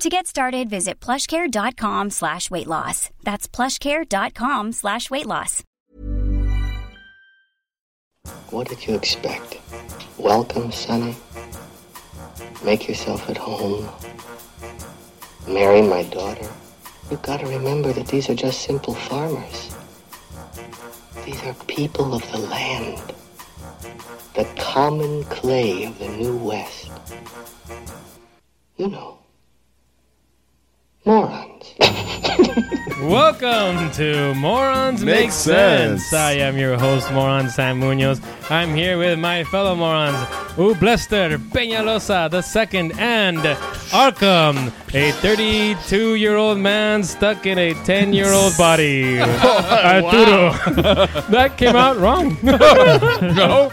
To get started, visit plushcare.com/weightloss. That's plushcare.com/weightloss. What did you expect? Welcome, Sonny. Make yourself at home. Marry my daughter. You've got to remember that these are just simple farmers. These are people of the land. The common clay of the New West. You know. Morons. Welcome to Morons Make Sense. I am your host, Moron Sam Munoz. I'm here with my fellow morons, Ublester Peñalosa II and Arkham, a 32-year-old man stuck in a 10-year-old body. Arturo. That came out wrong. No.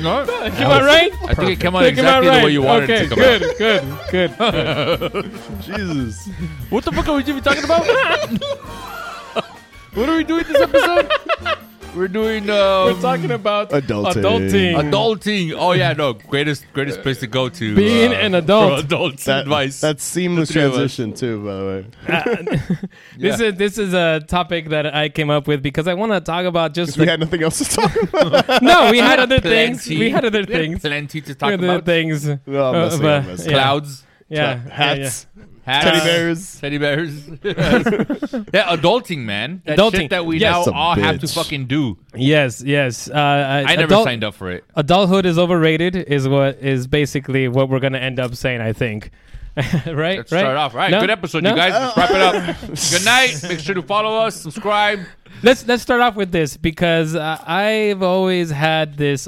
No, came out right? I think it came out exactly the way you wanted it to come out. Okay, good. Jesus. What the fuck are we talking about? What are we doing this episode? We're doing... we're talking about... Adulting. Oh, yeah, no. Greatest place to go to. Being an adult. For adults advice. That's seamless transition, too, by the way. This is a topic that I came up with because I want to talk about just... we had nothing else to talk about. No, we had other things. Plenty to talk about. Things. No, clouds. Yeah. Hats. Yeah. Teddy bears. Yeah, adulting, man. That shit that we now all have to fucking do. Yes. I never signed up for it. Adulthood is overrated is basically what we're going to end up saying, I think. Right? Let's start off. Right. No? Good episode, you guys. Let's wrap it up. Good night. Make sure to follow us. Subscribe. Let's start off with this because I've always had this,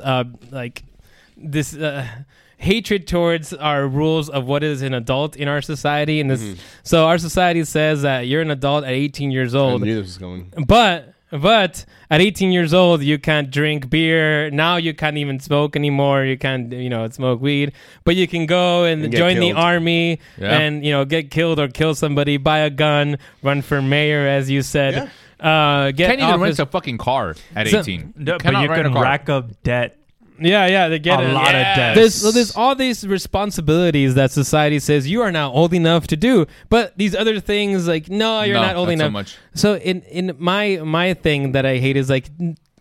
hatred towards our rules of what is an adult in our society, and this. Mm-hmm. So our society says that you're an adult at 18 years old. I knew this was going. But at 18 years old, you can't drink beer. Now you can't even smoke anymore. You can't, smoke weed. But you can go and join the army and get killed or kill somebody, buy a gun, run for mayor, as you said. Yeah. Can't even rent a fucking car at 18. But you can rack up debt. Yeah, they get a lot of debt. There's all these responsibilities that society says you are now old enough to do, but these other things you're not old enough. So much. So in my thing that I hate is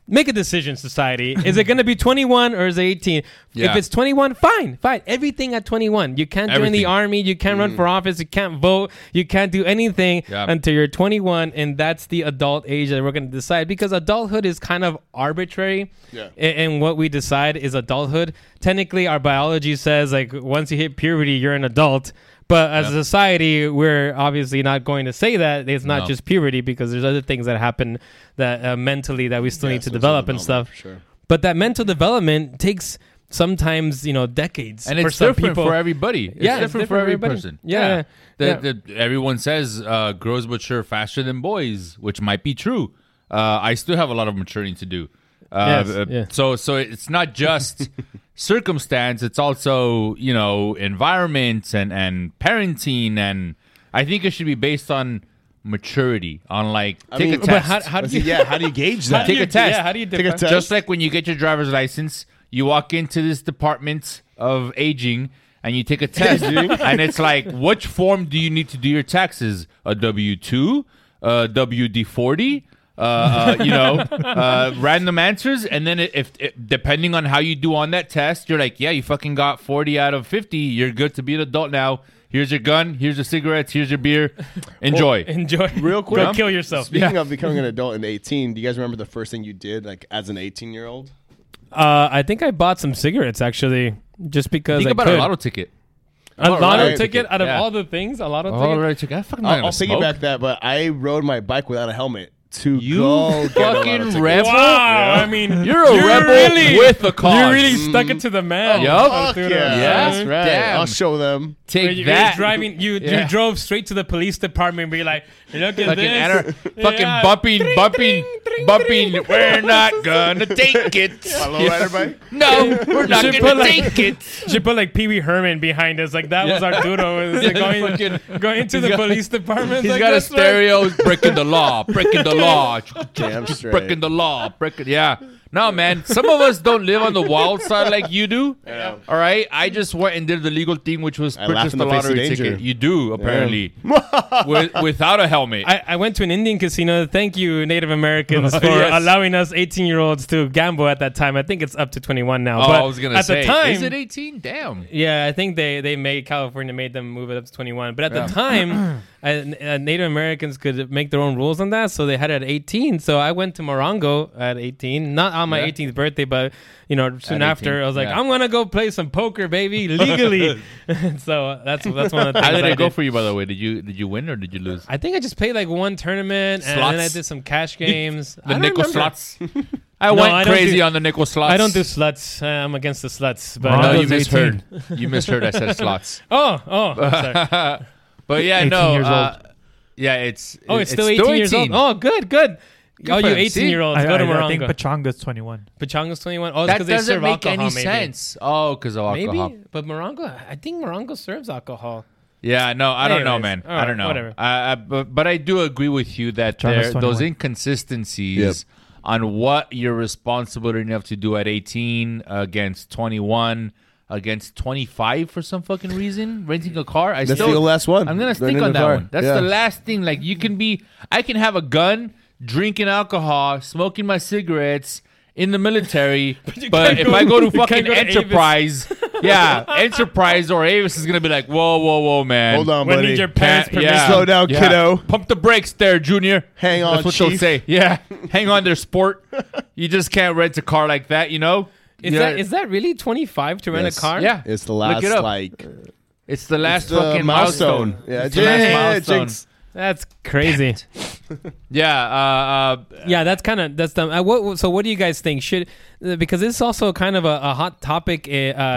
make a decision, society. Is it going to be 21 or is it 18? Yeah. If it's 21, fine. Everything at 21. You can't join the army. You can't run for office. You can't vote. You can't do anything until you're 21. And that's the adult age that we're going to decide because adulthood is kind of arbitrary. Yeah. And what we decide is adulthood. Technically, our biology says once you hit puberty, you're an adult. But as a society, we're obviously not going to say that. It's not just puberty because there's other things that happen that mentally that we still need to develop and stuff. Sure. But that mental development takes sometimes, decades. And it's different for everybody. It's different for every person. Yeah. Everyone says girls mature faster than boys, which might be true. I still have a lot of maturing to do. So it's not just... circumstance, it's also environment and parenting, and I think it should be based on maturity. A test. But how do you gauge that? Take a test. Yeah, how do you take a test? Just like when you get your driver's license, you walk into this department of aging and you take a test, and it's which form do you need to do your taxes? A W-2, a WD-40. Random answers, and then if depending on how you do on that test, you're you fucking got 40 out of 50, you're good to be an adult now. Here's your gun. Here's your cigarettes. Here's your beer. Enjoy. Well, enjoy. Real quick. Go kill yourself. Speaking of becoming an adult at 18, do you guys remember the first thing you did, like as an 18-year-old? I think I bought some cigarettes actually, just because. Think I about could. A lotto ticket. A lotto ticket out of all the things. A lotto ticket. I'll piggyback that, but I rode my bike without a helmet. You fucking rebel! Wow, yeah. I mean, you're rebel really, with a cause. You really stuck it to the man. Oh, yep. Yes, right. Damn. I'll show them. Take that. Driving, you drove straight to the police department and be like, "Look at this, fucking bumping. We're not gonna take it. Hello, everybody. No, we're not gonna take it." Should put like Pee Wee Herman behind us, like that was Arturo going to the police department. He's got a stereo, breaking the law, Damn straight. Breaking the law. Yeah. No, man. Some of us don't live on the wild side like you do. Yeah. All right? I just went and did the legal thing, which was purchase the lottery ticket. You do, apparently. Yeah. Without a helmet. I went to an Indian casino. Thank you, Native Americans, for allowing us 18-year-olds to gamble at that time. I think it's up to 21 now. Oh, but I was going to say. At the time, is it 18? Damn. Yeah, I think California made them move it up to 21. But at the time... Native Americans could make their own rules on that, so they had it at 18. So I went to Morongo at 18, not on my 18th birthday, but soon after. I was like, I'm gonna go play some poker, baby, legally. So that's one of the things. How did it go for you, by the way? Did you win or did you lose? I think I just played like one tournament, slots. And then I did some cash games. The nickel slots. I went crazy on the nickel slots. I don't do sluts. I'm against the sluts. But no, you misheard. You misheard. I said slots. Oh, I'm sorry. But it's still 18 years old. Oh, good. All you 18-year-olds, go to Morongo. I think Pechanga's 21. Oh, it's because they serve alcohol, maybe. That doesn't make any sense. Oh, because of alcohol. Maybe, but Morongo, I think Morongo serves alcohol. Yeah, no, I don't know, man. Right, I don't know. Whatever. But I do agree with you that those inconsistencies on what you're responsible enough to do at 18 against 21... against 25 for some fucking reason, renting a car. That's the last one. I'm gonna stick on that one. That's the last thing. Like I can have a gun, drinking alcohol, smoking my cigarettes in the military. but if I go to fucking Enterprise, Enterprise or Avis is gonna be like, whoa, man. Hold on, buddy. Need your parents' permission. Slow down, kiddo. Pump the brakes, there, Junior. Hang on, that's what they'll say. Yeah, hang on, there, sport. You just can't rent a car like that, Is that really 25 to rent a car? Yeah. It's the last it's the last fucking milestone. Yeah, it's the last milestone. That's crazy. That's kind of so what do you guys think? Should because this is also kind of a hot topic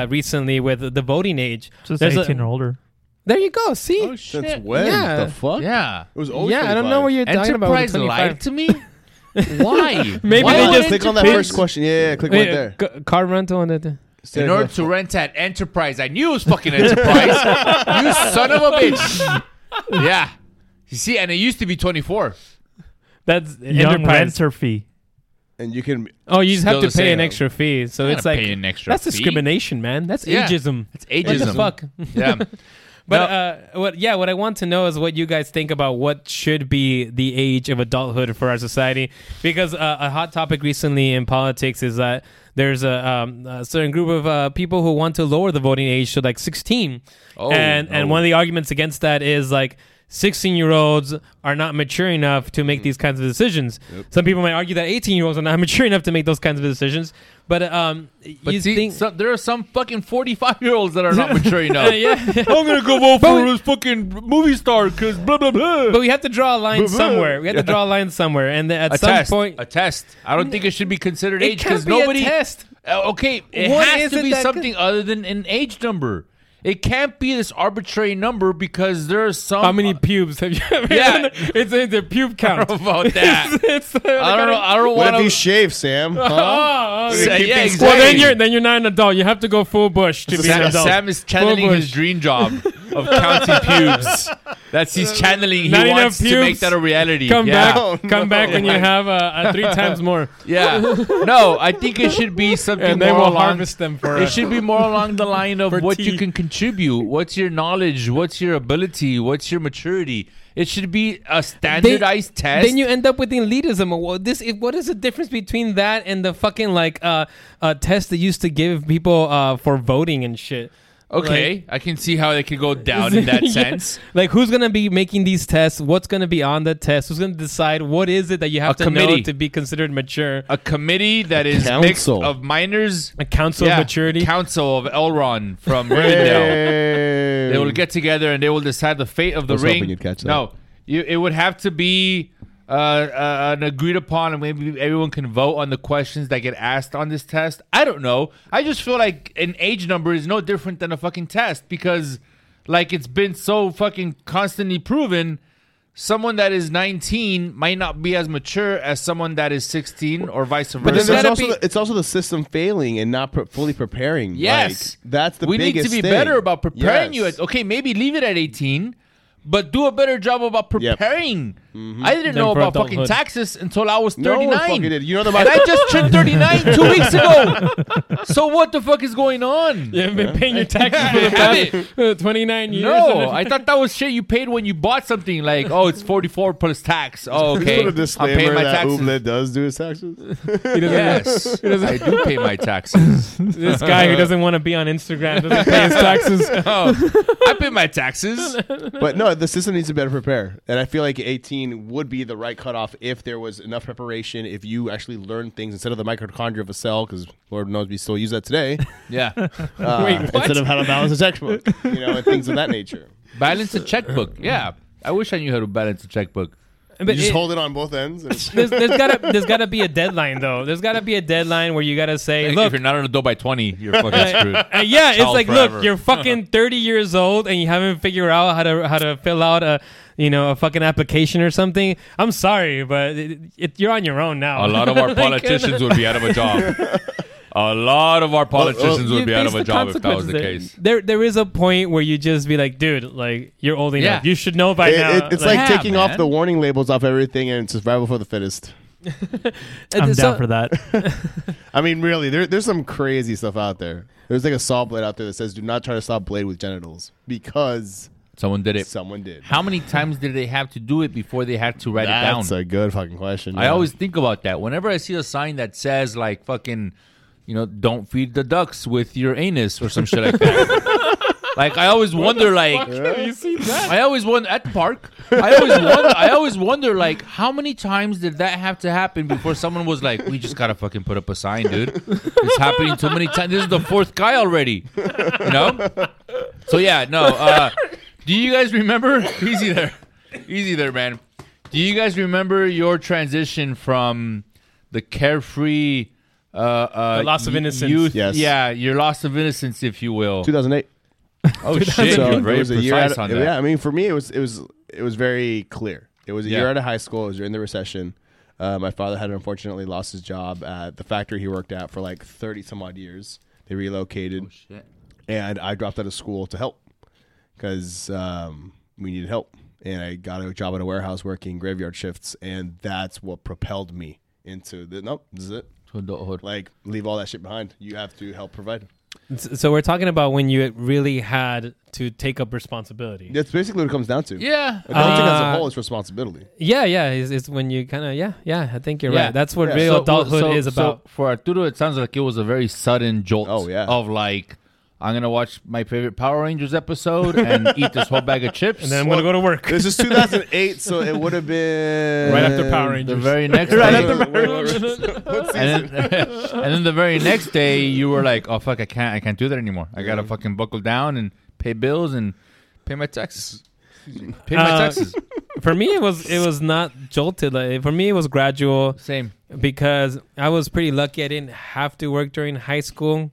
recently with the voting age. Just 18 or older. There you go. See? Oh shit. That's when? The fuck? Yeah. It was always 25. I don't know what you're talking about. Enterprise lied to me? Why? Maybe why they just click on that first question. Click right there. Car rental on that. In order to rent at Enterprise, I knew it was fucking Enterprise. You son of a bitch. Yeah, you see, and it used to be 24. That's Enterprise renter fee, and you can. Oh, you just have to pay an extra fee. So it's like that's discrimination, man. That's ageism. It's ageism. What the fuck? Yeah. But what I want to know is what you guys think about what should be the age of adulthood for our society. Because a hot topic recently in politics is that there's a certain group of people who want to lower the voting age to like 16. And one of the arguments against that is like 16-year-olds are not mature enough to make these kinds of decisions. Yep. Some people might argue that 18-year-olds are not mature enough to make those kinds of decisions. But you think there are some fucking 45-year-olds that are not mature enough. I'm gonna go vote for this fucking movie star because blah blah blah. But we have to draw a line somewhere. We have to draw a line somewhere, and at some point, a test. I don't think it should be considered age because nobody. A test. Okay, it has to be something other than an age number. It can't be this arbitrary number because there are some... How many pubes have you ever done? It's a pube count. I don't know about that. I don't want to... What if you shave, Sam? Huh? Exactly. Well, then you're not an adult. You have to go full bush to be an adult. Sam is channeling his dream job of counting pubes. He's channeling. He wants to make that a reality. Come back when you have three times more. Yeah. No, I think it should be something more... And they will harvest them for us. It should be more along the line of what you can contribute. What's your knowledge? What's your ability? What's your maturity? It should be a standardized test. Then you end up with elitism. What is the difference between that and the fucking test they used to give people for voting and shit? Okay, like, I can see how they could go down in that sense. Like, who's going to be making these tests? What's going to be on the test? Who's going to decide what is it that you have to know to be considered mature? A committee that is mixed of minors. A council of maturity. Council of Elrond from Rivendell. They will get together and they will decide the fate of the ring. You'd catch that. No, it would have to be an agreed upon, and maybe everyone can vote on the questions that get asked on this test. I don't know. I just feel like an age number is no different than a fucking test because, like, it's been so fucking constantly proven. Someone that is 19 might not be as mature as someone that is 16, or vice versa. But then there's also it's also the system failing and not fully preparing. Yes, like, that's the biggest thing. We need to be better about preparing you. Okay, maybe leave it at 18. But do a better job about preparing. Yep. Mm-hmm. I didn't know about fucking taxes until I was 39. No, fucking did. You know the and I just turned 39 2 weeks ago. So what the fuck is going on? You haven't been paying your taxes for the past 29 years? No, I thought that was shit you paid when you bought something. Like, oh, it's 44 plus tax. Oh, okay. I'm paying my taxes. Uble does do his taxes? Yes. I do pay my taxes. This guy who doesn't want to be on Instagram doesn't pay his taxes. Oh, I pay my taxes. But no, the system needs to better prepare. And I feel like 18 would be the right cutoff if there was enough preparation, if you actually learn things instead of the mitochondria of a cell, because Lord knows we still use that today. Yeah. Wait, instead of how to balance a checkbook, you know, and things of that nature. Balance a checkbook. Yeah. I wish I knew how to balance a checkbook. But you just hold it on both ends. And there's gotta be a deadline, though. There's gotta be a deadline where you gotta say, look, if you're not an adult by 20, you're fucking screwed. Yeah, it's like, forever. Look, you're fucking 30 years old and you haven't figured out how to fill out a fucking application or something. I'm sorry, but you're on your own now. A lot of our politicians would be out of a job. A lot of our politicians would be out of a job if that was the case. There is a point where you just be like, dude, like, you're old enough. Yeah. You should know by now. It's like taking off the warning labels off everything, and survival for the fittest. I'm down for that. I mean, really, there's some crazy stuff out there. There's like a saw blade out there that says, do not try to saw blade with genitals because... Someone did it. Someone did. How many times did they have to do it before they had to write it down? That's a good fucking question. Yeah. I always think about that. Whenever I see a sign that says, like, fucking... You know, don't feed the ducks with your anus or some shit like that. Like, I always wonder, like, have you seen that? I always wonder at the park. I always wonder, like, how many times did that have to happen before someone was like, we just gotta fucking put up a sign, dude. It's happening too many times. This is the fourth guy already. You know? So yeah, no. Do you guys remember? Easy there, man. Do you guys remember your transition from the carefree? The loss of innocence. Youth, yes. Yeah, your loss of innocence, if you will. 2008. Oh, shit. So you're very precise on that. Yeah, I mean, for me, it was very clear. It was a year out of high school. It was during the recession. My father had unfortunately lost his job at the factory he worked at for like 30-some-odd years. They relocated. Oh, shit. And I dropped out of school to help because we needed help. And I got a job at a warehouse working graveyard shifts, and that's what propelled me into this is it. Adulthood. Like, leave all that shit behind. You have to help provide. So we're talking about when you really had to take up responsibility. That's basically what it comes down to. Yeah. Adulting as a whole is responsibility. Yeah, yeah. It's when you kind of, I think you're right. That's what real adulthood is about. So for Arturo, it sounds like it was a very sudden jolt of like, I'm going to watch my favorite Power Rangers episode and eat this whole bag of chips. And then I'm going to go to work. This is 2008, so it would have been... Right after Power Rangers. The very next day. Right after Power Rangers. and then the very next day, you were like, oh, fuck, I can't do that anymore. I got to fucking buckle down and pay bills and pay my taxes. For me, it was not jolted. Like, for me, it was gradual. Same. Because I was pretty lucky. I didn't have to work during high school.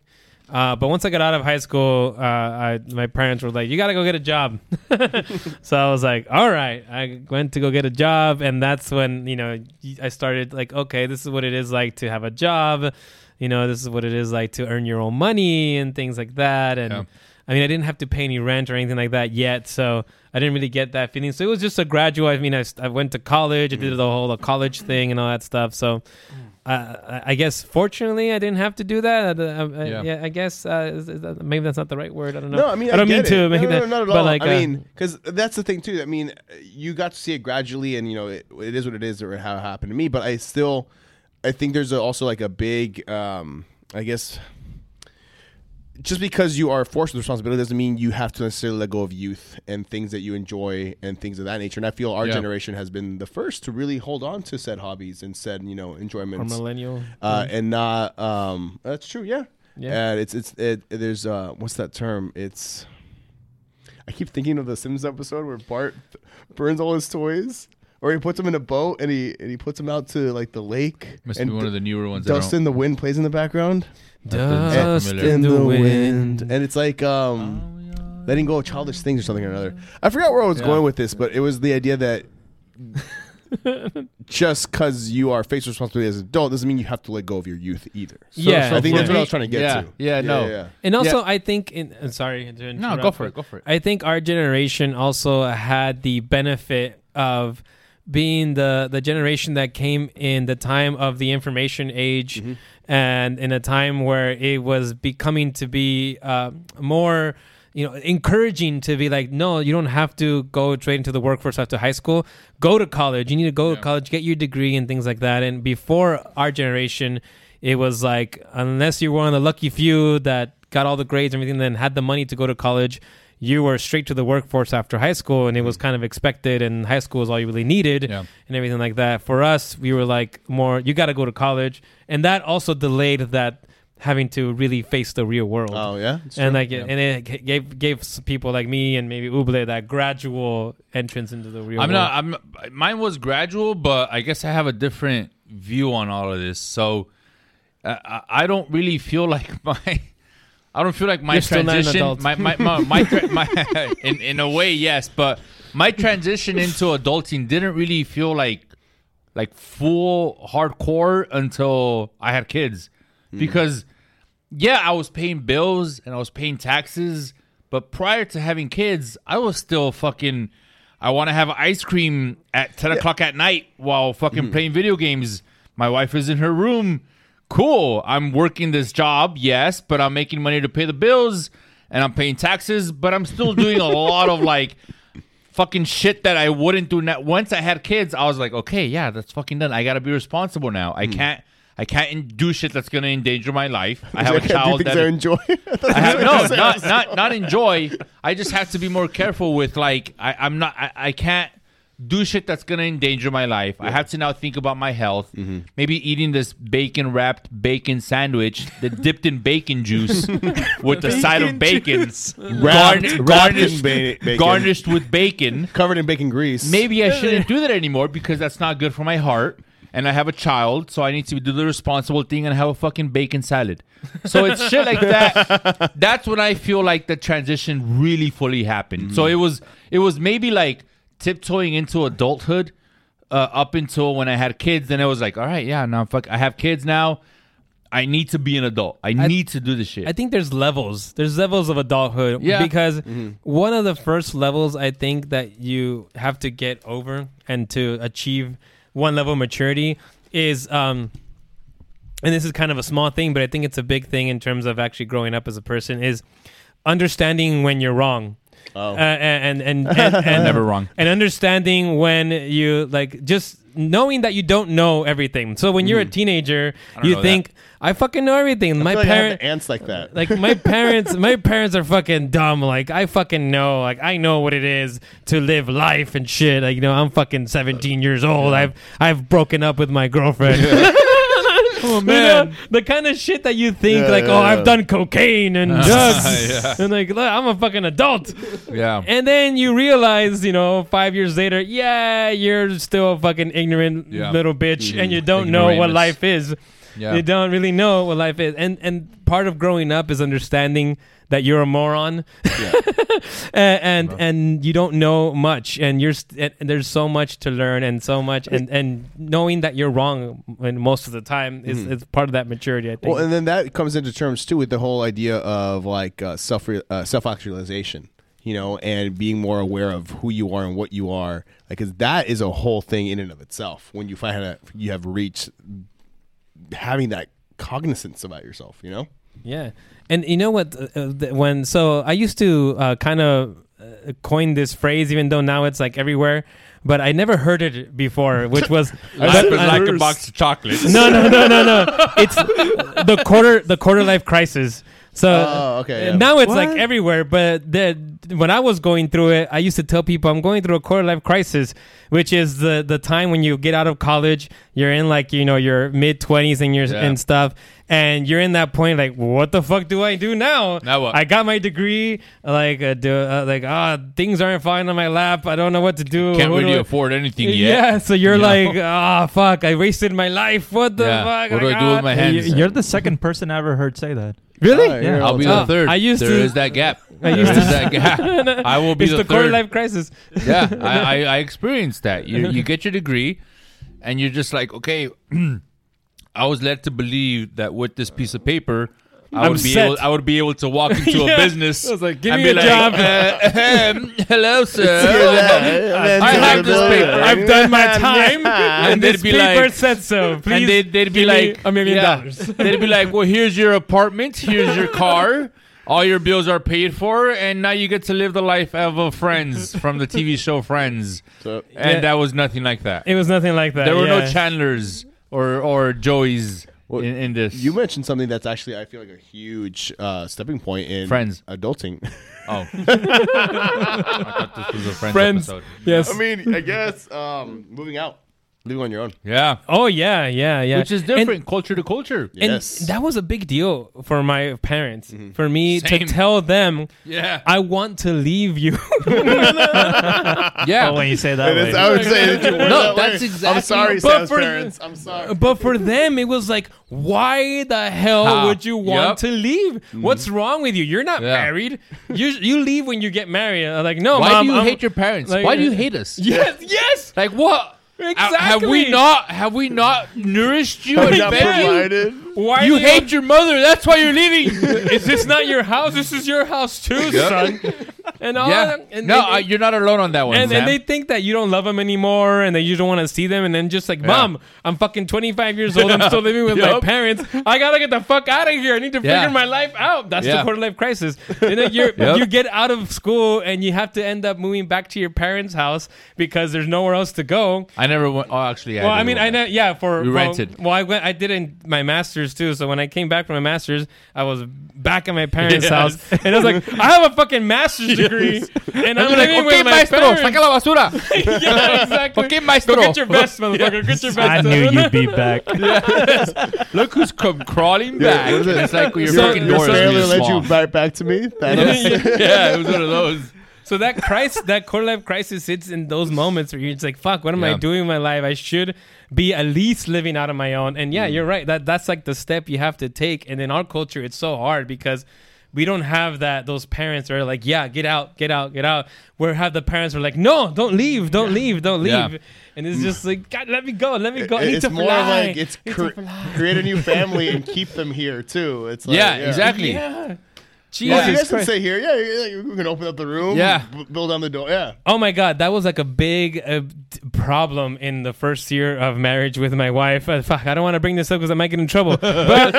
But once I got out of high school, my parents were like, you got to go get a job. So I was like, all right, I went to go get a job. And that's when, you know, I started like, okay, this is what it is like to have a job. You know, this is what it is like to earn your own money and things like that. And I mean, I didn't have to pay any rent or anything like that yet. So I didn't really get that feeling. So it was just a gradual. I mean, I went to college. I did the whole college thing and all that stuff. So... I guess, fortunately, I didn't have to do that. I guess maybe that's not the right word. I don't know. No, I mean, I don't mean to make that, not at all. Like, I mean, because that's the thing, too. I mean, you got to see it gradually, and, you know, it is what it is or how it happened to me. But I think there's also like a big, I guess, just because you are forced with responsibility doesn't mean you have to necessarily let go of youth and things that you enjoy and things of that nature. And I feel our generation has been the first to really hold on to said hobbies and said, you know, enjoyments. Or millennial. And not, that's true. Yeah. Yeah. And there's, what's that term? It's, I keep thinking of the Sims episode where Bart burns all his toys. Or he puts them in a boat and he puts them out to like the lake. Must be one of the newer ones. Dust in the Wind plays in the background. Dust in the Wind. And it's like letting go of childish things or something or another. I forgot where I was going with this, but it was the idea that just because you are faced with responsibility as an adult doesn't mean you have to let go of your youth either. So, I think that's what I was trying to get to. And also, I think, sorry to interrupt. No, go for it. I think our generation also had the benefit of being the generation that came in the time of the information age, mm-hmm. and in a time where it was becoming to be more, you know, encouraging to be like, no, you don't have to go straight into the workforce after high school. Go to college. You need to go to college, get your degree and things like that. And before our generation, it was like, unless you were one of the lucky few that got all the grades and everything, then had the money to go to college, you were straight to the workforce after high school, and it was kind of expected, and high school is all you really needed and everything like that. For us, we were like more, you got to go to college. And that also delayed that having to really face the real world. Oh, yeah? And like, and it gave people like me and maybe Uble that gradual entrance into the real world. Mine was gradual, but I guess I have a different view on all of this. So I don't really feel like my transition, in a way, yes, but my transition into adulting didn't really feel like full hardcore until I had kids, because I was paying bills and I was paying taxes, but prior to having kids, I was still fucking, I want to have ice cream at 10 o'clock at night while fucking playing video games. My wife is in her room. Cool, I'm working this job, yes, but I'm making money to pay the bills and I'm paying taxes, but I'm still doing a lot of like fucking shit that I wouldn't do now. Once I had kids, I was like, okay, yeah, that's fucking done. I gotta be responsible now. I can't do shit that's gonna endanger my life. I have a child that I enjoy. Not enjoy. I just have to be more careful with like I can't do shit that's going to endanger my life. Yeah. I have to now think about my health. Mm-hmm. Maybe eating this bacon-wrapped bacon sandwich that dipped in bacon juice with a side of bacon. Garnished with bacon. Covered in bacon grease. Maybe I shouldn't do that anymore because that's not good for my heart. And I have a child, so I need to do the responsible thing and have a fucking bacon salad. So it's shit like that. That's when I feel like the transition really fully happened. Mm-hmm. So it was maybe like tiptoeing into adulthood up until when I had kids. Then it was like, all right, yeah, now I have kids now. I need to be an adult. I need to do this shit. I think there's levels. There's levels of adulthood because one of the first levels I think that you have to get over and to achieve one level of maturity is, and this is kind of a small thing, but I think it's a big thing in terms of actually growing up as a person, is understanding when you're wrong. And never wrong. And understanding when you like just knowing that you don't know everything. So when you're a teenager, you think I fucking know everything. My parents ants like that. Like my parents are fucking dumb. Like I fucking know. Like I know what it is to live life and shit. Like, you know, I'm fucking 17 years old. I've broken up with my girlfriend. Oh, man. You know, the kind of shit that you think I've done cocaine and drugs and like, look, I'm a fucking adult. Yeah. And then you realize, you know, 5 years later, you're still a fucking ignorant little bitch and you don't know what life is. Yeah. You don't really know what life is. And part of growing up is understanding that you're a moron and you don't know much and and there's so much to learn and so much and knowing that you're wrong most of the time is part of that maturity, I think. Well, and then that comes into terms too with the whole idea of like self-actualization, you know, and being more aware of who you are and what you are, like, cuz that is a whole thing in and of itself when you find out you have reached having that cognizance about yourself, you know. Yeah. And you know what, I used to kind of coin this phrase, even though now it's like everywhere, but I never heard it before, which was life is like a box of chocolates. No. It's the quarter life crisis. So now it's like everywhere. But when I was going through it, I used to tell people I'm going through a quarter life crisis, which is the time when you get out of college, you're in like, you know, your mid 20s and your and stuff, and you're in that point like, what the fuck do I do now? Now what? I got my degree, things aren't falling on my lap. I don't know what to do. Can't really afford anything yet. Yeah, so you're like, fuck, I wasted my life. What the fuck? What do I do with my hands? You're the second person I ever heard say that. Really? Yeah. I'll be the third. There is that gap. I will be the third. It's the quarter life crisis. Yeah, I experienced that. You get your degree, and you're just like, okay, I was led to believe that with this piece of paper, I would be able to walk into a business. I was like, give me a job. Hello, sir. I have this paper. I've done my time. And this paper said so. Please. And they'd be like, $1 million. They'd be like, well, here's your apartment. Here's your car. All your bills are paid for, and now you get to live the life of Friends from the TV show Friends. So, and that was nothing like that. It was nothing like that. There were no Chandlers or Joeys. Well, in this, you mentioned something that's actually, I feel like, a huge stepping point in Friends adulting. Oh, I thought this was a Friends episode. Yes, I mean, I guess moving out, living on your own. Yeah. Oh yeah. Which is different, culture to culture. Yes, and that was a big deal for my parents. Mm-hmm. For me to tell them, I want to leave you. Yeah. Oh, when you say that, way. I would say that that's exactly. I'm sorry, Sam's parents. I'm sorry. But for them, it was like, why the hell would you want to leave? Mm-hmm. What's wrong with you? You're not married. You leave when you get married. I'm like, no. Why Mom, do you hate your parents? Like, why do you hate us? Yes. Like what? Exactly. Have we not nourished you and provided? Why you hate your mother? That's why you're leaving. Is this not your house? This is your house too, son. And all that, and you're not alone on that one. And they think that you don't love them anymore, and that you don't want to see them. And then just like, Mom, I'm fucking 25 years old. I'm still living with my parents. I gotta get the fuck out of here. I need to figure my life out. That's the quarter life crisis. And then you get out of school, and you have to end up moving back to your parents' house because there's nowhere else to go. I never went. Oh, actually, rented. Well, I went. I did in my master's too. So when I came back from my master's, I was back at my parents' house, and I was like, I have a fucking master's degree, and I'm living with my parents. Saca la basura. Yeah, exactly. Okay, maestro. Go get your vest, motherfucker. Get your vest. I knew you'd be back. Look who's come crawling back. It's like your fucking door is really small. Let you back to me. It was one of those. So that crisis, that quarter life crisis, hits in those moments where you're just like, "Fuck, what am I doing in my life? I should be at least living out on my own." And you're right. That's like the step you have to take. And in our culture, it's so hard because we don't have that. Those parents are like, "Yeah, get out." Where have the parents were like, "No, don't leave." Yeah. And it's just like, God, let me go. I need to fly. It's more like create a new family and keep them here too. It's like, exactly. Yeah. Jesus, you guys can stay here. Yeah, we can open up the room. Yeah, build on the door. Yeah. Oh my God, that was like a big problem in the first year of marriage with my wife. Fuck, I don't want to bring this up because I might get in trouble. But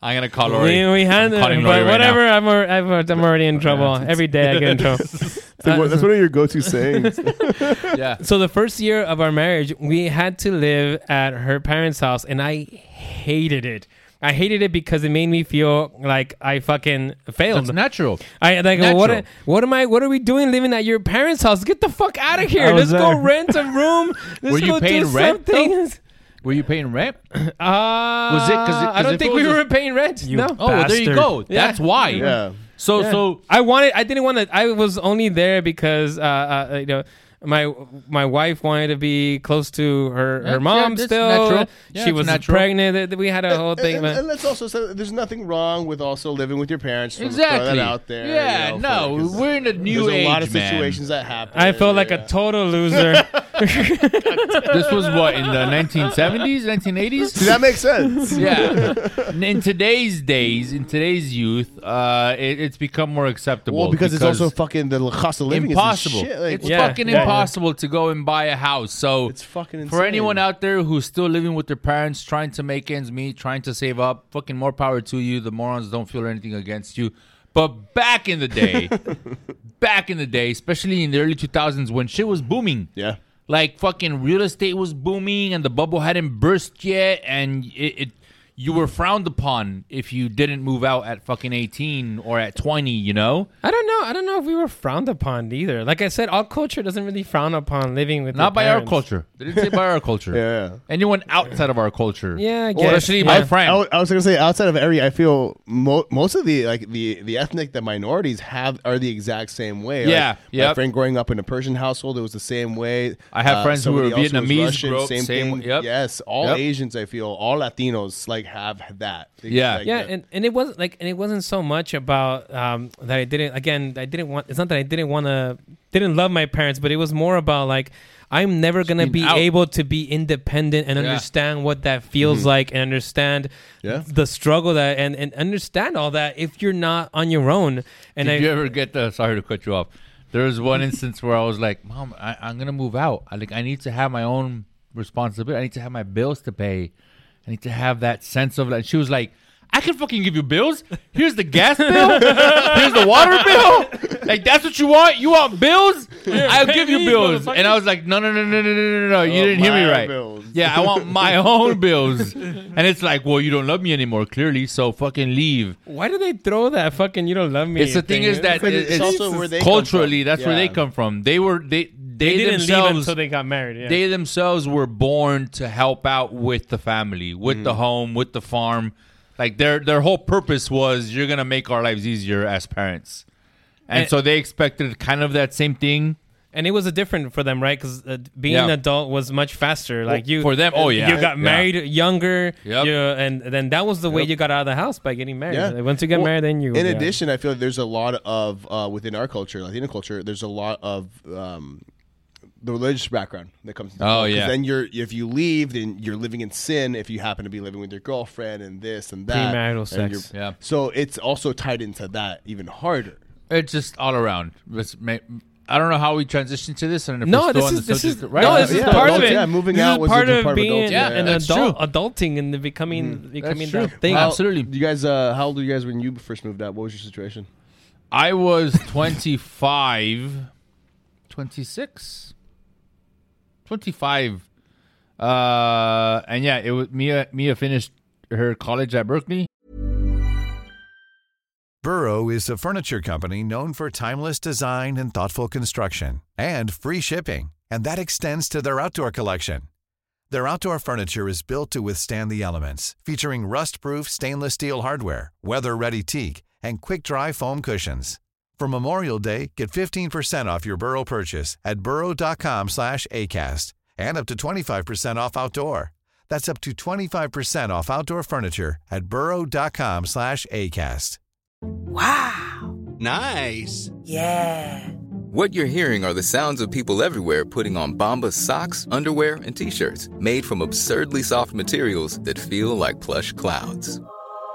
I'm gonna call Lori. We had it, but right whatever. Now. I'm already in trouble. Every day I get in trouble. That's one of your go-to sayings. So the first year of our marriage, we had to live at her parents' house, and I hated it. I hated it because it made me feel like I fucking failed. That's natural. What are we doing living at your parents' house? Get the fuck out of here. Let's go rent a room. Let's go do something. Were you paying rent? Was it? I don't think we were paying rent. No. Oh, well, there you go. That's why. Yeah. So I didn't want to. I was only there because my wife wanted to be close to her mom still. Yeah, she was pregnant. We had a whole thing. And let's also say there's nothing wrong with also living with your parents. Exactly. Throw that out there. Yeah, we're in a new age, man. There's a lot of situations that happen. I felt like a total loser. This was what, in the 1970s, 1980s? Does that make sense? Yeah. In today's youth, it's become more acceptable. Well, because it's also fucking the cost of living impossible. Impossible to go and buy a house. So it's fucking insane. For anyone out there who's still living with their parents, trying to make ends meet, trying to save up, fucking more power to you. The morons don't feel anything against you. But back in the day, especially in the early 2000s when shit was booming. Yeah. Like fucking real estate was booming and the bubble hadn't burst yet. And it you were frowned upon if you didn't move out at fucking 18 or at 20, you know? I don't know if we were frowned upon either. Like I said, our culture doesn't really frown upon living with not by parents. Our culture. They didn't say by our culture. Yeah. Anyone outside of our culture. Yeah, I guess. Or actually, my friend. I was going to say, outside of every, I feel most of the ethnic, the minorities are the exact same way. Yeah. Like, my friend growing up in a Persian household, it was the same way. I have friends who were Vietnamese. Russian, same thing. Yep. Yes. All Asians, I feel, all Latinos, like, have that. And it wasn't like, and it wasn't so much about that I didn't want, it's not that I didn't love my parents, but it was more about like, I'm never going to be able to be independent and understand what that feels like and understand the struggle that, and understand all that if you're not on your own. And Did you ever get the, sorry to cut you off. There was one instance where I was like, Mom, I'm going to move out. I need to have my own responsibility. I need to have my bills to pay. I need to have that sense of like. She was like, I can fucking give you bills. Here's the gas bill. Here's the water bill. Like, that's what you want? You want bills? Yeah, I'll give you bills. And I was like, no. You didn't hear me right. Bills. Yeah, I want my own bills. And it's like, well, you don't love me anymore, clearly, so fucking leave. Why do they throw that fucking you don't love me? It's the thing is that it's also where they culturally, that's where they come from. They were... They didn't leave until they got married. Yeah. They themselves were born to help out with the family, with the home, with the farm. Like their whole purpose was, you're going to make our lives easier as parents. And so they expected kind of that same thing. And it was different for them, right? Because being an adult was much faster. Like you got married younger, and then that was the way you got out of the house, by getting married. Yeah. Once you get married, then you. In addition, I feel like there's a lot of within our culture, Latino culture, there's a lot of. The religious background that comes into play. Then if you leave, then you're living in sin if you happen to be living with your girlfriend and this and that. Premarital sex. Yeah. So it's also tied into that even harder. It's just all around. I don't know how we transitioned to this. This is part of it. Yeah, moving this out was part of being an adult. Adulting and becoming that thing. Absolutely. You guys, how old were you guys when you first moved out? What was your situation? I was 25, and it was Mia finished her college at Berkeley. Burrow is a furniture company known for timeless design and thoughtful construction, and free shipping, and that extends to their outdoor collection. Their outdoor furniture is built to withstand the elements, featuring rust-proof stainless steel hardware, weather-ready teak, and quick-dry foam cushions. For Memorial Day, get 15% off your Burrow purchase at burrow.com/ACAST and up to 25% off outdoor. That's up to 25% off outdoor furniture at burrow.com/ACAST. Wow. Nice. Yeah. What you're hearing are the sounds of people everywhere putting on Bombas socks, underwear, and T-shirts made from absurdly soft materials that feel like plush clouds.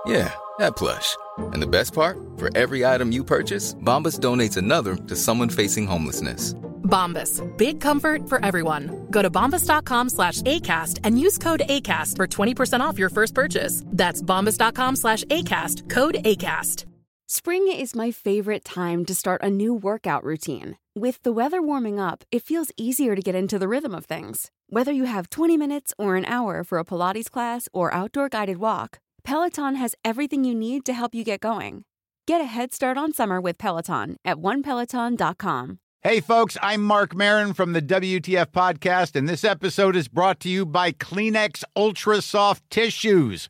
Yeah, that plush. And the best part? For every item you purchase, Bombas donates another to someone facing homelessness. Bombas, big comfort for everyone. Go to bombas.com/ACAST and use code ACAST for 20% off your first purchase. That's bombas.com/ACAST, code ACAST. Spring is my favorite time to start a new workout routine. With the weather warming up, it feels easier to get into the rhythm of things. Whether you have 20 minutes or an hour for a Pilates class or outdoor guided walk, Peloton has everything you need to help you get going. Get a head start on summer with Peloton at onepeloton.com. Hey, folks, I'm Mark Maron from the WTF Podcast, and this episode is brought to you by Kleenex Ultra Soft Tissues,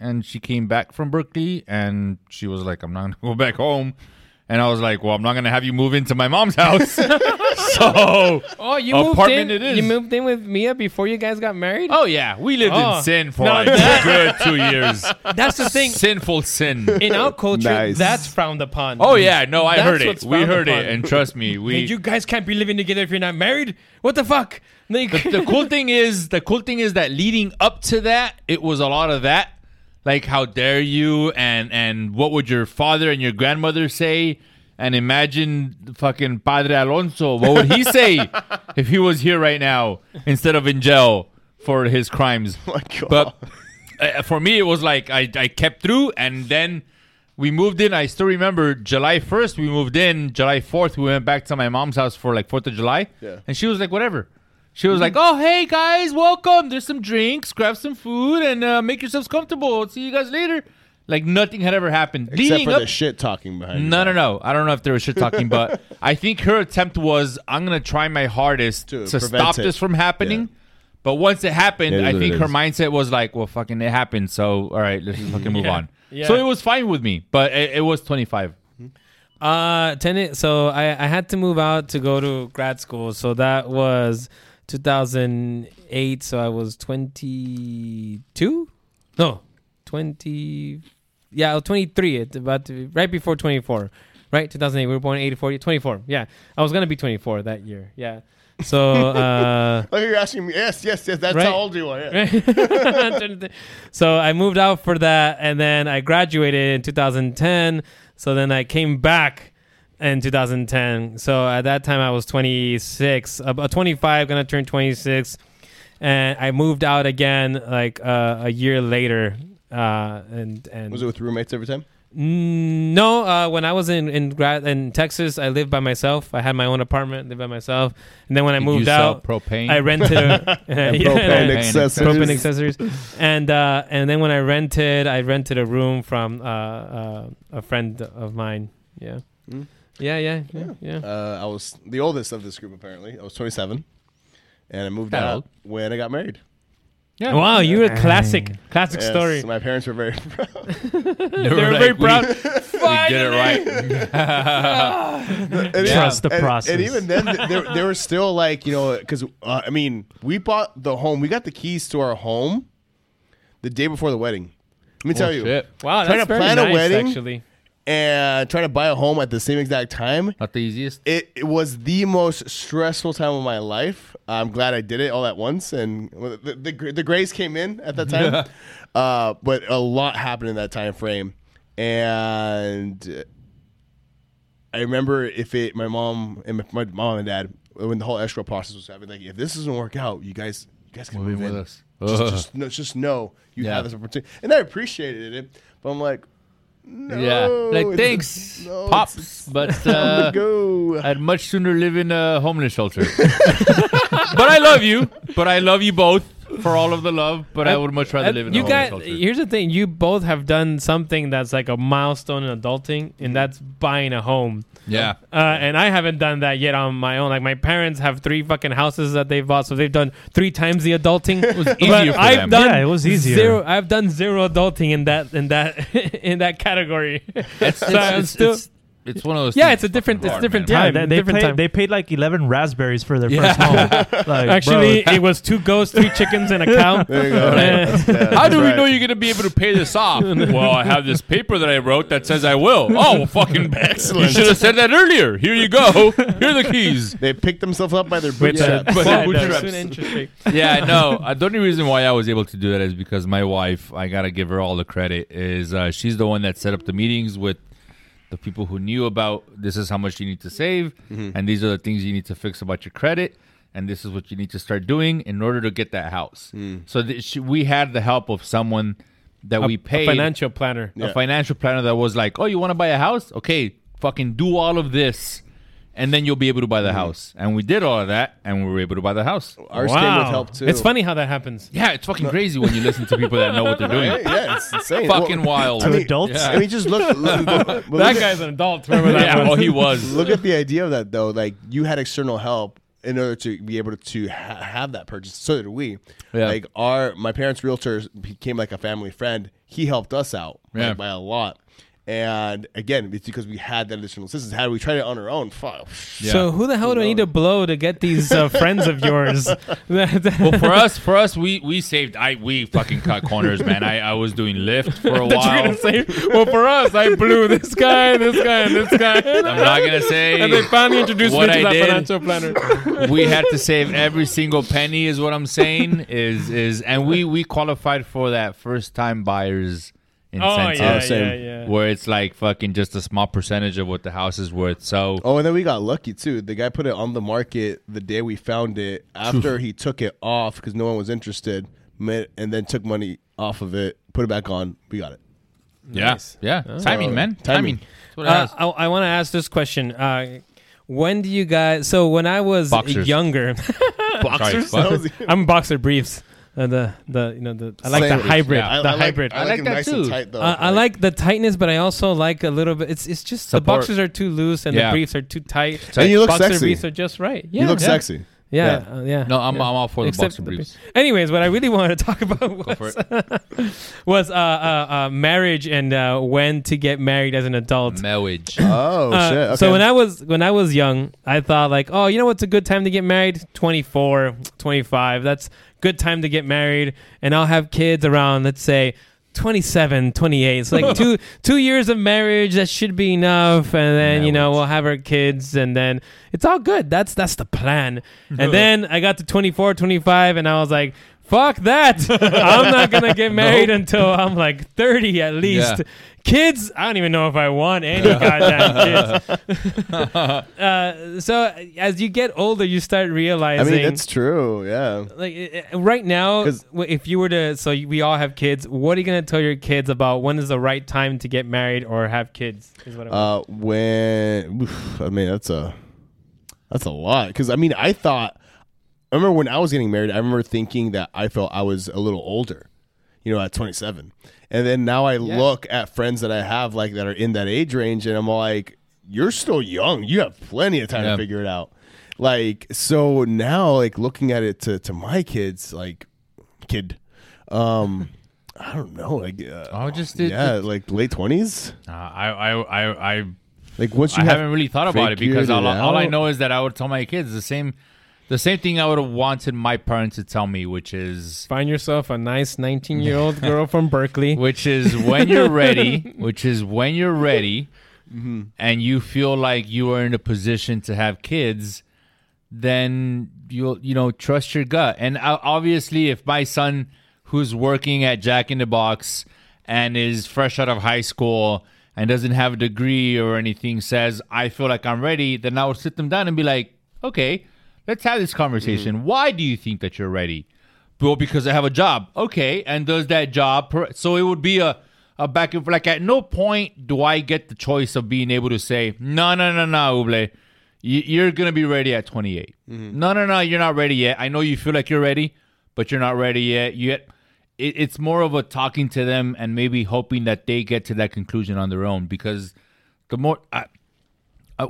And she came back from Berkeley and she was like, I'm not gonna go back home. And I was like, well, I'm not gonna have you move into my mom's house. So you moved in with Mia before you guys got married? Oh yeah, we lived in sin for a good 2 years. That's the thing. Sin in our culture. Nice. That's frowned upon. Oh yeah, no, I heard it. We heard it, and trust me, we. And you guys can't be living together if you're not married. What the fuck? Like, the cool thing is that leading up to that, it was a lot of that. like, how dare you, and what would your father and your grandmother say? And imagine fucking Padre Alonso. What would he say if he was here right now instead of in jail for his crimes? Oh my God. But for me, it was like I kept through, and then we moved in. I still remember July 1st, we moved in. July 4th, we went back to my mom's house for like 4th of July. Yeah. And she was like, whatever. She was like, oh, hey, guys, welcome. There's some drinks. Grab some food and make yourselves comfortable. See you guys later. Like nothing had ever happened. Except for the shit talking behind. No. I don't know if there was shit talking, but I think her attempt was, I'm going to try my hardest to stop this from happening. Yeah. But once it happened, I think her mindset was like, well, fucking it happened. So, all right, let's fucking move on. Yeah. So it was fine with me, but it was 25. So I had to move out to go to grad school. So that was 2008. So I was 22? No, 20. Yeah, I was 23. It's about to be right before 24, right? 2008. We were born in 84. 24. Yeah, I was gonna be 24 that year. Yeah. So. Like you're asking me. Yes. That's right? How old you are. Yeah. So I moved out for that, and then I graduated in 2010. So then I came back in 2010. So at that time I was 26, about 25, gonna turn 26, and I moved out again like a year later. And was it with roommates every time? No, when I was in Texas, I lived by myself. I had my own apartment, lived by myself. And then when I moved out, propane? I rented propane accessories. And then when I rented a room from a friend of mine. Yeah. Mm. Yeah. I was the oldest of this group, apparently. I was 27, and I moved out when I got married. Yeah. Wow, you're a classic story. So my parents were very proud. they were very proud. Finally! You did it right. Trust the process. And even then, they were still like, you know, because, I mean, we bought the home. We got the keys to our home the day before the wedding. Let me tell you. Shit. Wow, that's very nice, wedding, actually. And trying to buy a home at the same exact time. Not the easiest. It was the most stressful time of my life. I'm glad I did it all at once. And the grace came in at that time. But a lot happened in that time frame. And I remember my mom and dad, when the whole escrow process was happening, like, if this doesn't work out, you guys can move in with us. Just know you have this opportunity. And I appreciated it. But I'm like, no, yeah, like thanks, pops, but I'd much sooner live in a homeless shelter. But I love you. But I love you both for all of the love. But I would much rather live in a homeless shelter. Here's the thing: you both have done something that's like a milestone in adulting, and that's buying a home. Yeah, and I haven't done that yet on my own. Like my parents have 3 fucking houses that they've bought, so they've done 3 times the adulting. It was easier for them. It was easier. I've done 0 adulting in that category. It's one of those. Yeah, it's a different time. Yeah, they paid like 11 raspberries for their first home. Like, actually, it was 2 ghosts, 3 chickens, and a cow. There you go. Yeah, how do we know you're gonna be able to pay this off? Well, I have this paper that I wrote that says I will. Oh, well, fucking excellent! You should have said that earlier. Here you go. Here are the keys. They picked themselves up by their bootstraps. Yeah, no. The only reason why I was able to do that is because my wife. I gotta give her all the credit. She's the one that set up the meetings with the people who knew about this is how much you need to save, and these are the things you need to fix about your credit, and this is what you need to start doing in order to get that house. So we had the help of someone that we paid. A financial planner that was like, oh, you want to buy a house? Okay, fucking do all of this, and then you'll be able to buy the house. And we did all of that, and we were able to buy the house. Ours came with help, too. It's funny how that happens. Yeah, it's fucking crazy when you listen to people that know what they're doing. Yeah, it's insane. Fucking wild. To adults? Yeah. I mean, just look that guy's an adult. Remember that? Yeah, well, he was. Look at the idea of that, though. Like, you had external help in order to be able to have that purchase. So did we. Yeah. Like, my parents' realtor became like a family friend. He helped us out by a lot. And again, it's because we had that additional assistance. Had we tried it on our own, fuck. Yeah. So who the hell do I need to blow to get these friends of yours? Well, for us, we fucking cut corners, man. I was doing Lyft for a while. Say, well, for us, I blew this guy, and this guy. I'm not gonna say. And they finally introduced me to that financial planner. We had to save every single penny, is what I'm saying. And we qualified for that first time buyers. Incentive, where it's like fucking just a small percentage of what the house is worth. So and then we got lucky too. The guy put it on the market the day we found it. After he took it off because no one was interested, and then took money off of it, put it back on. We got it. Nice. Yeah. Timing, man. Timing. I want to ask this question. When do you guys? So when I was younger, boxers. I'm boxer briefs. I like the hybrid. Yeah. I like the hybrid. I like that nice too. Tight, though. I like the tightness, but I also like a little bit. It's just support. The boxers are too loose and the briefs are too tight. So and you look boxer sexy. Boxer briefs are just right. Yeah, you look sexy. Yeah. No, I'm all for the boxer briefs. Anyways, what I really wanted to talk about was marriage and when to get married as an adult. Marriage. Shit. Okay. So when I was young, I thought like, oh, you know what's a good time to get married? 24, 25. That's good time to get married, and I'll have kids around, let's say 27, 28. It's like two years of marriage, that should be enough, and then we'll have our kids, and then it's all good. That's the plan. And then I got to 24, 25, and I was like, fuck that. I'm not gonna get married until I'm like 30 at least. Yeah. Kids, I don't even know if I want any goddamn kids. So as you get older, you start realizing. I mean, that's true, yeah. Like right now, if you were to, so we all have kids, what are you gonna tell your kids about when is the right time to get married or have kids? Is what that's a lot, because I mean, I remember when I was getting married, I remember thinking that I felt I was a little older, at 27. And then now I look at friends that I have like that are in that age range, and I'm like, you're still young. You have plenty of time to figure it out. Like, so now, like, looking at it to my kids, like, I don't know. Like, like late 20s. I haven't really thought about it, because all I know is that I would tell my kids the same thing I would have wanted my parents to tell me, which is find yourself a nice 19-year-old girl from Berkeley, which is when you're ready and you feel like you are in a position to have kids, then you'll, trust your gut. And obviously if my son, who's working at Jack in the Box and is fresh out of high school and doesn't have a degree or anything, says, I feel like I'm ready, then I will sit them down and be like, okay, let's have this conversation. Why do you think that you're ready? Well, because I have a job. Okay, and does that job... so it would be a back and forth. Like, at no point do I get the choice of being able to say, no, Uble, you're going to be ready at 28. Mm-hmm. No, you're not ready yet. I know you feel like you're ready, but you're not ready yet. It's more of a talking to them and maybe hoping that they get to that conclusion on their own, because the more...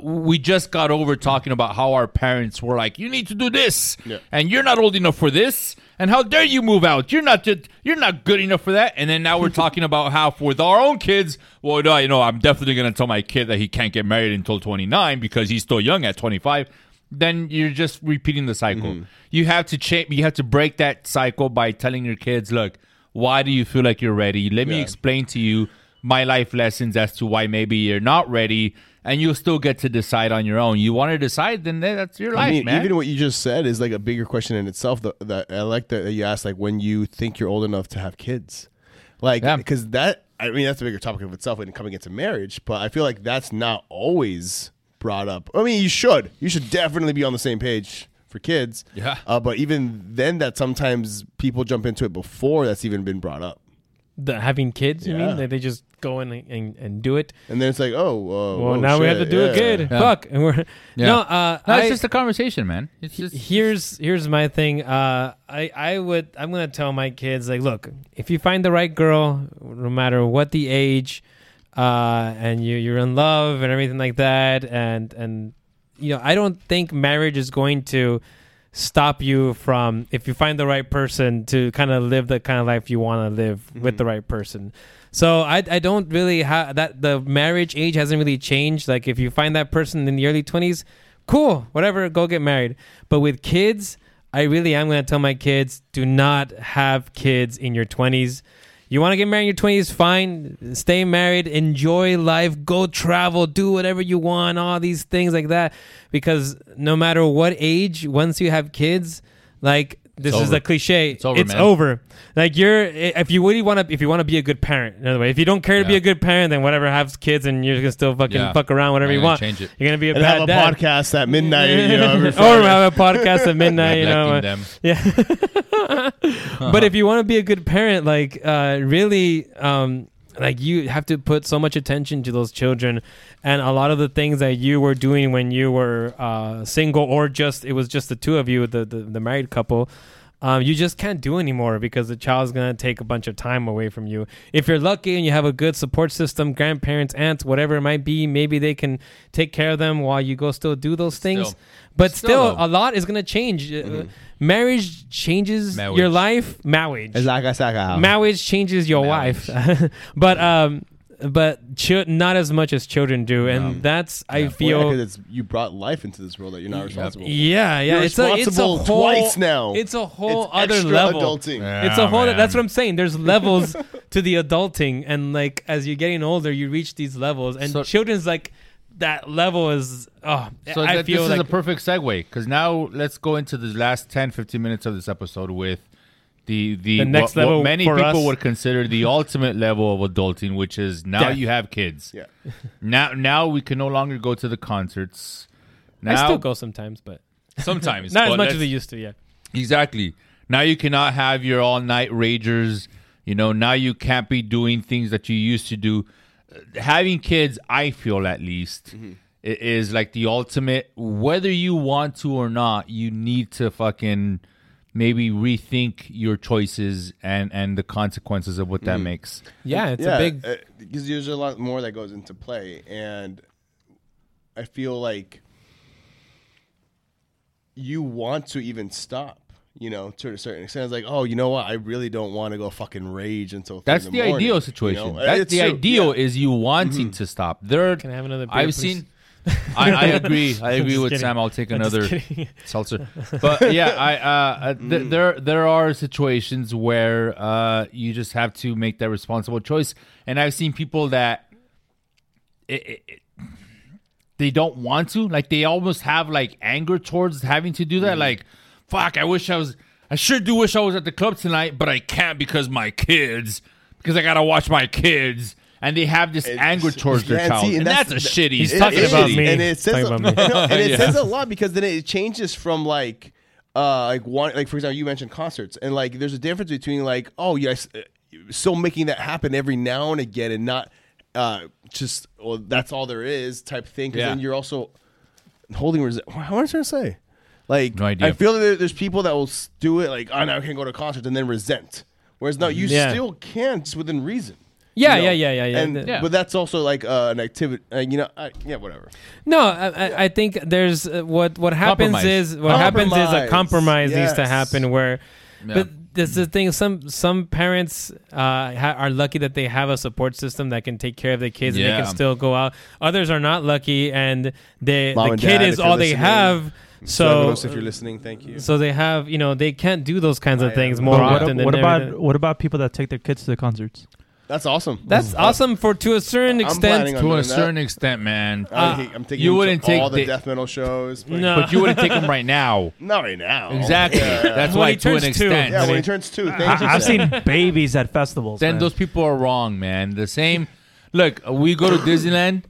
we just got over talking about how our parents were like, you need to do this, and you're not old enough for this, and how dare you move out? You're not good enough for that. And then now we're talking about how with our own kids, well, no, I'm definitely going to tell my kid that he can't get married until 29 because he's still young at 25. Then you're just repeating the cycle. Mm-hmm. You have to change. You have to break that cycle by telling your kids, look, why do you feel like you're ready? Let me explain to you my life lessons as to why maybe you're not ready, and you'll still get to decide on your own. You want to decide, then that's your life, man. Even what you just said is like a bigger question in itself. That I like that you asked, like, when you think you're old enough to have kids. Like, because that's a bigger topic of itself when coming into marriage, but I feel like that's not always brought up. I mean, you should definitely be on the same page for kids. Yeah. But even then, that sometimes people jump into it before that's even been brought up. Having kids, you mean? Like they just go in and do it, and then it's like, now we have to do it good. Yeah. Fuck, and we're it's just a conversation, man. It's just here's my thing. I'm gonna tell my kids, like, look, if you find the right girl, no matter what the age, and you're in love and everything like that, and I don't think marriage is going to stop you from, if you find the right person, to kind of live the kind of life you want to live mm-hmm. with the right person. So I don't really have that. The marriage age hasn't really changed. Like, if you find that person in the early 20s, cool, whatever, go get married. But with kids, I really am going to tell my kids, do not have kids in your 20s. You want to get married in your 20s? Fine. Stay married. Enjoy life. Go travel. Do whatever you want. All these things like that. Because no matter what age, once you have kids, like, this is a cliche. It's over. Like, if you want to be a good parent, in other way, if you don't care to be a good parent, then whatever, have kids, and you're gonna still fucking fuck around whatever you want. Change it. You're gonna be a bad dad. Have a podcast at midnight, every Friday. Or have a podcast at midnight, But if you want to be a good parent, like, really, like, you have to put so much attention to those children, and a lot of the things that you were doing when you were single, or just, it was just the two of you, the married couple, you just can't do anymore, because the child's gonna take a bunch of time away from you. If you're lucky and you have a good support system, grandparents, aunts, whatever it might be, maybe they can take care of them while you go still do those things. But still, a lot is gonna change. Mm-hmm. Marriage changes your life. Marriage changes your wife. but not as much as children do, and I feel because you brought life into this world that you're not responsible for. You're responsible twice now. It's a whole other level. Adulting. It's a whole. That's what I'm saying. There's levels to the adulting, and like, as you're getting older, you reach these levels, and so, children's like. That level is... this is a perfect segue, because now let's go into the last 10, 15 minutes of this episode with the next level, what many people would consider the ultimate level of adulting, which is now you have kids. Yeah. Now we can no longer go to the concerts. Now, I still go sometimes, but... Sometimes. Not as much as I used to, yeah. Exactly. Now you cannot have your all-night ragers. You know, now you can't be doing things that you used to do. Having kids, I feel at least, is like the ultimate. Whether you want to or not, you need to fucking maybe rethink your choices and the consequences of what that makes. Yeah, it's a big... Because there's a lot more that goes into play. And I feel like you want to even stop. You know, to a certain extent, it's like, oh, you know what? I really don't want to go fucking rage until 3 in the morning. That's the ideal situation. You know? That's the ideal is you wanting to stop. Can I have another beer, please? I agree. I agree with Sam. I'll take another seltzer. But yeah, there are situations where you just have to make that responsible choice. And I've seen people that they don't want to. Like, they almost have like anger towards having to do that. Mm-hmm. Like, fuck, I sure do wish I was at the club tonight, but I can't because I gotta watch my kids. And they have this anger towards their child. And that's shitty. He's talking about me. And it says a lot, because then it changes from like for example, you mentioned concerts, and like, there's a difference between like, oh yes, still making that happen every now and again, and not just, well, that's all there is type thing. Because then you're also holding what was I trying to say? Like, no idea. I feel that there's people that will do it like, oh, now I can't go to concerts, and then resent. Whereas no, you still can, just within reason. Yeah, you know? Yeah. And, but that's also like an activity, whatever. No, I think there's what happens is a compromise needs to happen where. Yeah. But this is the thing. Some parents are lucky that they have a support system that can take care of their kids and they can still go out. Others are not lucky, and the kid is all they have. So, if you're listening, thank you. So they have, they can't do those kinds of things more often than What about people that take their kids to the concerts? That's awesome. That's awesome to a certain extent. To a certain extent, man. I'm taking the death metal shows. No. But you wouldn't take them right now. Not right now. Exactly. Yeah. That's why to an extent. Yeah, when he turns two. I've seen babies at festivals. Then those people are wrong, man. The same. Look, we go to Disneyland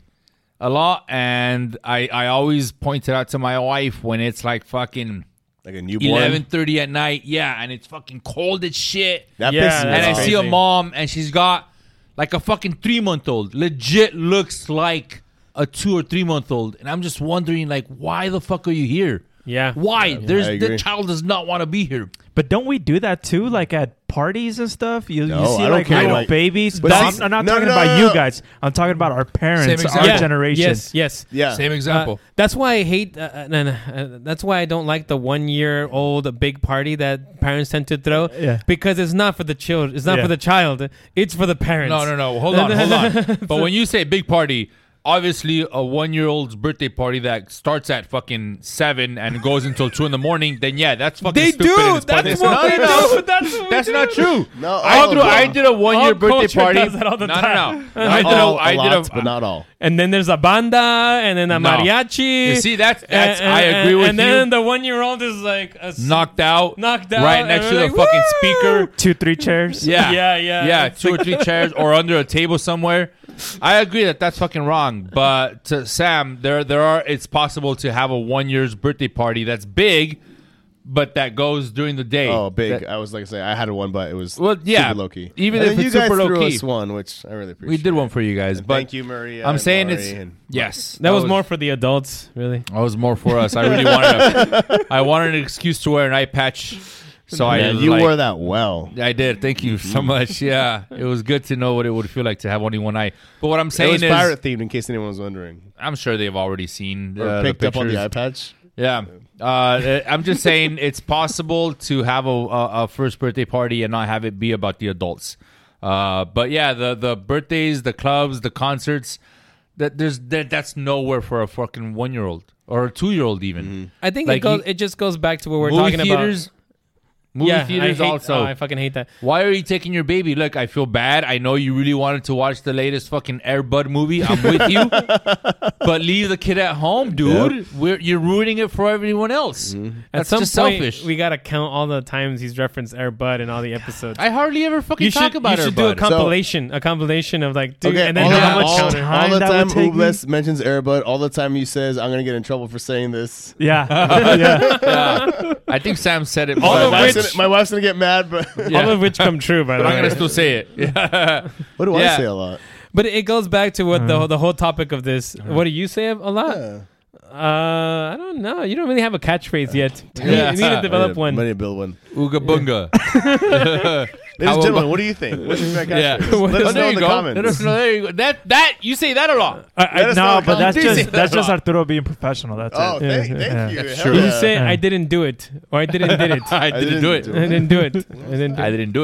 a lot, and I always point it out to my wife when it's like fucking... Like a newborn. 11:30 at night, and it's fucking cold as shit. And I see a mom, and she's got like a fucking 3-month-old. Legit looks like a 2 or 3-month-old, and I'm just wondering, like, why the fuck are you here? Yeah, why? The child does not want to be here. But don't we do that too? Like at parties and stuff? You see like little babies? No, I'm not talking about you guys. I'm talking about our parents, our generation. Yes. Yeah. Same example. That's why I hate. That's why I don't like the 1-year-old big party that parents tend to throw. Yeah. Because it's not for the children. It's not for the child. It's for the parents. No. Hold on. But when you say big party. Obviously, a 1-year-old's birthday party that starts at fucking 7 and goes until 2 in the morning, then yeah, that's fucking stupid. That's what they do. That's not true. No, I did a 1-year birthday party. Does that all the time. No. But not all. And then there's a banda, and then a mariachi. You see, that's I agree with you. And then the 1-year-old is like knocked out, right next to the fucking speaker. 2-3 chairs. Yeah. Yeah, 2 or 3 chairs, or under a table somewhere. I agree that's fucking wrong, but to Sam, it's possible to have a 1-year's birthday party that's big, but that goes during the day. Oh, big! I was like saying I had one, but it was super low key. Even if it's super low key, you guys threw us one, which I really appreciate. We did one for you guys, but thank you, Maria. I'm saying that was more for the adults, really. That was more for us. I really wanted an excuse to wear an eye patch. So you wore that well. I did. Thank you so much. Yeah, it was good to know what it would feel like to have only one eye. But what I'm saying is, it was pirate themed, in case anyone's wondering. I'm sure they've already seen or picked the up on the eye patch. Yeah, I'm just saying it's possible to have a first birthday party and not have it be about the adults. But yeah, the birthdays, the clubs, the concerts. That's nowhere for a fucking 1-year-old or a 2-year-old even. Mm-hmm. I think it just goes back to what we're talking about. Movie theaters also. I fucking hate that. Why are you taking your baby? Look, I feel bad. I know you really wanted to watch the latest fucking Air Bud movie. I'm with you. But leave the kid at home, dude. Yep. You're ruining it for everyone else. Mm-hmm. That's just selfish. We got to count all the times he's referenced Air Bud in all the episodes. I hardly ever fucking talk about Air Bud. You should do a compilation of like, dude, okay, and then how much time all the time Ubless mentions Air Bud. All the time he says, I'm going to get in trouble for saying this. Yeah. Yeah. I think Sam said it. My wife's going to get mad, but all of which come true, by the way. I'm going to still say it. Yeah. What do I say a lot? But it goes back to what the whole topic of this. What do you say a lot? I don't know. You don't really have a catchphrase yet. Yeah. You need to develop one. I need to build one. Ooga bunga. Ladies and gentlemen, what do you think? What's your catchphrase? Let us know in the comments. Let us know. There you go. That you say that a lot. But that's just Arturo being professional. That's it. Thank you. That's true. You say I didn't do it, or I didn't did it. I didn't do it.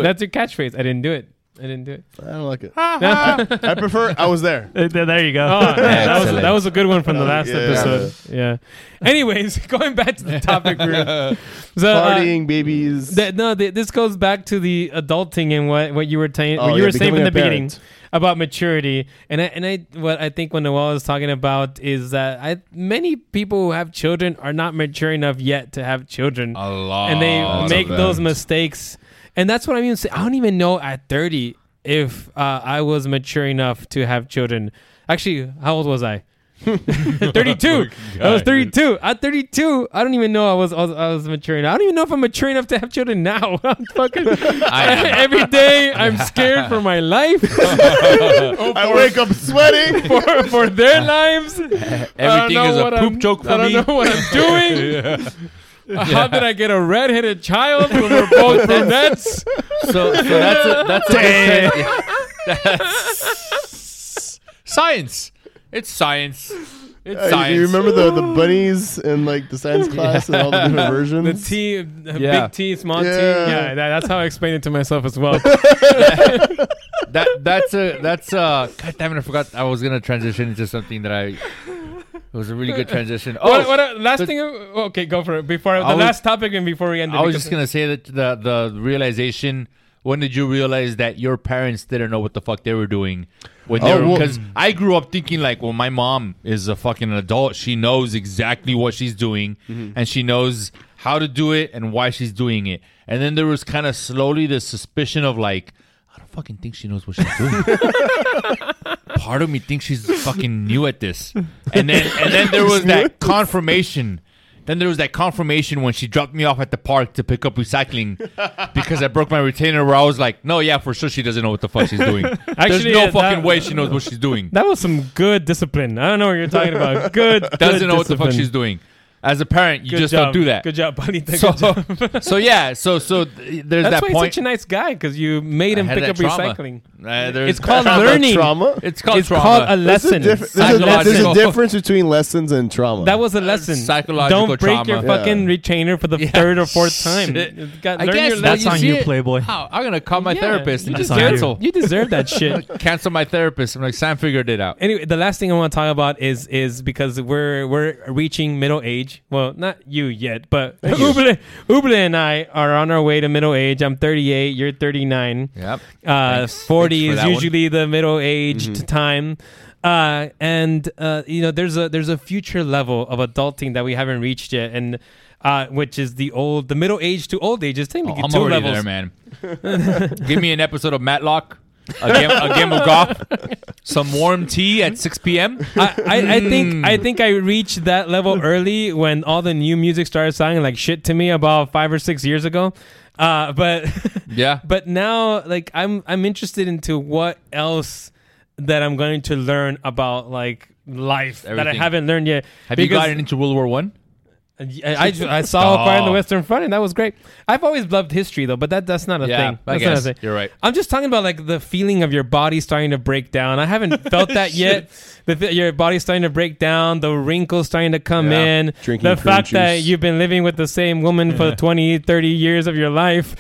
That's your catchphrase. I didn't do it. I don't like it. I prefer I was there. There you go. Oh, yeah, that was a good one from the last episode. Yeah. Anyways, going back to the topic group. So, partying babies. This goes back to the adulting and what you were saying in the beginning about maturity. And I what I think when Noel is talking about is that many people who have children are not mature enough yet to have children. A lot. And they make those mistakes. And that's what I mean. I don't even know at 30 if I was mature enough to have children. Actually, how old was I? 32. I was 32. At 32, I don't even know I was mature enough. I don't even know if I'm mature enough to have children now. I'm fucking every day. I'm scared for my life. I wake up sweating for their lives. Everything is a poop joke for me. I don't know what I'm doing. How did I get a red-headed child when we're both brunettes? So that's science. It's science. It's science. You remember the bunnies and like the science class and all the different versions? The T, big T, small T. Yeah, that's how I explained it to myself as well. God damn it! I forgot I was gonna transition into something that It was a really good transition. Oh, last thing. Okay, go for it. Last topic and before we end it. I was just going to say that the realization, when did you realize that your parents didn't know what the fuck they were doing? Because I grew up thinking like, well, my mom is a fucking adult. She knows exactly what she's doing and she knows how to do it and why she's doing it. And then there was kind of slowly this suspicion of like, I don't fucking think she knows what she's doing. Part of me thinks she's fucking new at this. And then there was that confirmation. Then there was that confirmation when she dropped me off at the park to pick up recycling because I broke my retainer where I was like, no, yeah, for sure she doesn't know what the fuck she's doing. Actually, there's no fucking way she knows what she's doing. That was some good discipline. I don't know what you're talking about. Doesn't know what the fuck she's doing. As a parent, you just don't do that. Good job, buddy. Good job. There's that point. That's why he's such a nice guy, because you made him pick up recycling. It's called learning. Trauma? It's called a lesson. There's a difference between lessons and trauma. That was a lesson. Psychological trauma. Don't break your fucking retainer for the third or fourth time. That's on you, Playboy. I'm going to call my therapist and just cancel. You deserve that shit. Cancel my therapist. I'm like, Sam figured it out. Anyway, the last thing I want to talk about is because we're reaching middle age. Well, not you yet, but Uble and I are on our way to middle age. I'm 38, you're 39. Yep. 40 is usually the middle age time. There's a future level of adulting that we haven't reached yet, and which is the middle age to old age. It's technically two levels. I'm already there, man. Give me an episode of Matlock. A game of golf, some warm tea at 6 p.m. I think I reached that level early when all the new music started sounding like shit to me about 5 or 6 years ago. But now, like, I'm interested into what else that I'm going to learn about, like, life. Everything that I haven't learned yet. Have you gotten into World War One? I saw Fire in the Western Front, and that was great. I've always loved history, though, but that's not a thing. That's not a thing. You're right. I'm just talking about, like, the feeling of your body starting to break down. I haven't felt that yet. Your body's starting to break down, the wrinkles starting to come in, fact that you've been living with the same woman for 20, 30 years of your life.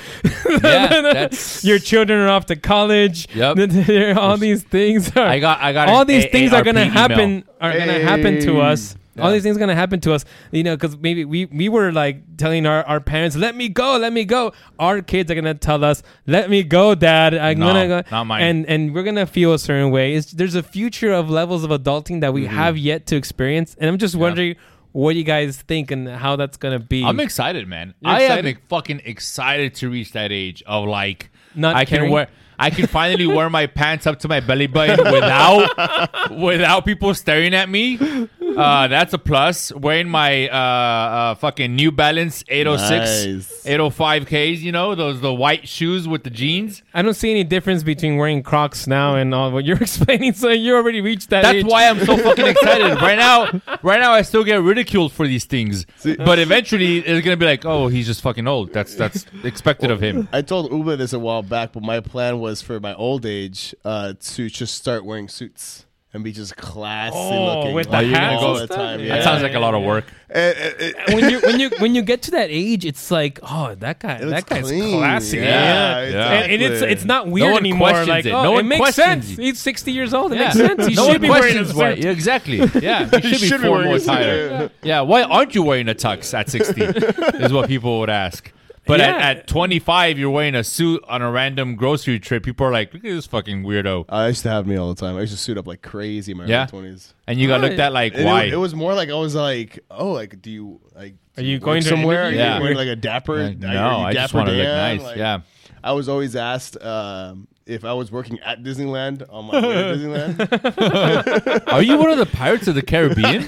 Your children are off to college. Yep. All these things are. I got all these things are going to happen. Are going to happen to us. Yeah. All these things are going to happen to us, you know, because maybe we were like telling our parents, let me go. Our kids are going to tell us, let me go, Dad. I'm going to go. Not mine. And we're going to feel a certain way. There's a future of levels of adulting that we have yet to experience. And I'm just wondering what you guys think and how that's going to be. I'm excited, man. I am fucking excited to reach that age of like, I can finally wear my pants up to my belly button without people staring at me. That's a plus. Wearing my fucking New Balance 806, 805Ks, you know, the white shoes with the jeans. I don't see any difference between wearing Crocs now and all what you're explaining. So you already reached that age. That's why I'm so fucking excited. Right now, I still get ridiculed for these things. See, but eventually, it's going to be like, oh, he's just fucking old. That's expected of him. I told Uber this a while back, but my plan was for my old age to just start wearing suits and be just classy looking. With the hats all the time. Yeah. That sounds like a lot of work. When you get to that age, it's like, oh, that guy's classy. Yeah, exactly. And it's not weird anymore. Like, it makes sense. He's 60 years old. It makes sense. He should be wearing a suit. Yeah, exactly. Yeah, he should be more tired. Yeah, why aren't you wearing a tux at 60? Is what people would ask. But at 25, you're wearing a suit on a random grocery trip. People are like, look at this fucking weirdo. I used to have me all the time. I used to suit up like crazy in my early 20s. And you got looked at like, why? It was more like, I was like, oh, like, do you, like, are you going somewhere? Are you wearing like a dapper? Like, no, I just want to look nice. Like, yeah. I was always asked if I was working at Disneyland on my way to Disneyland. Are you one of the Pirates of the Caribbean?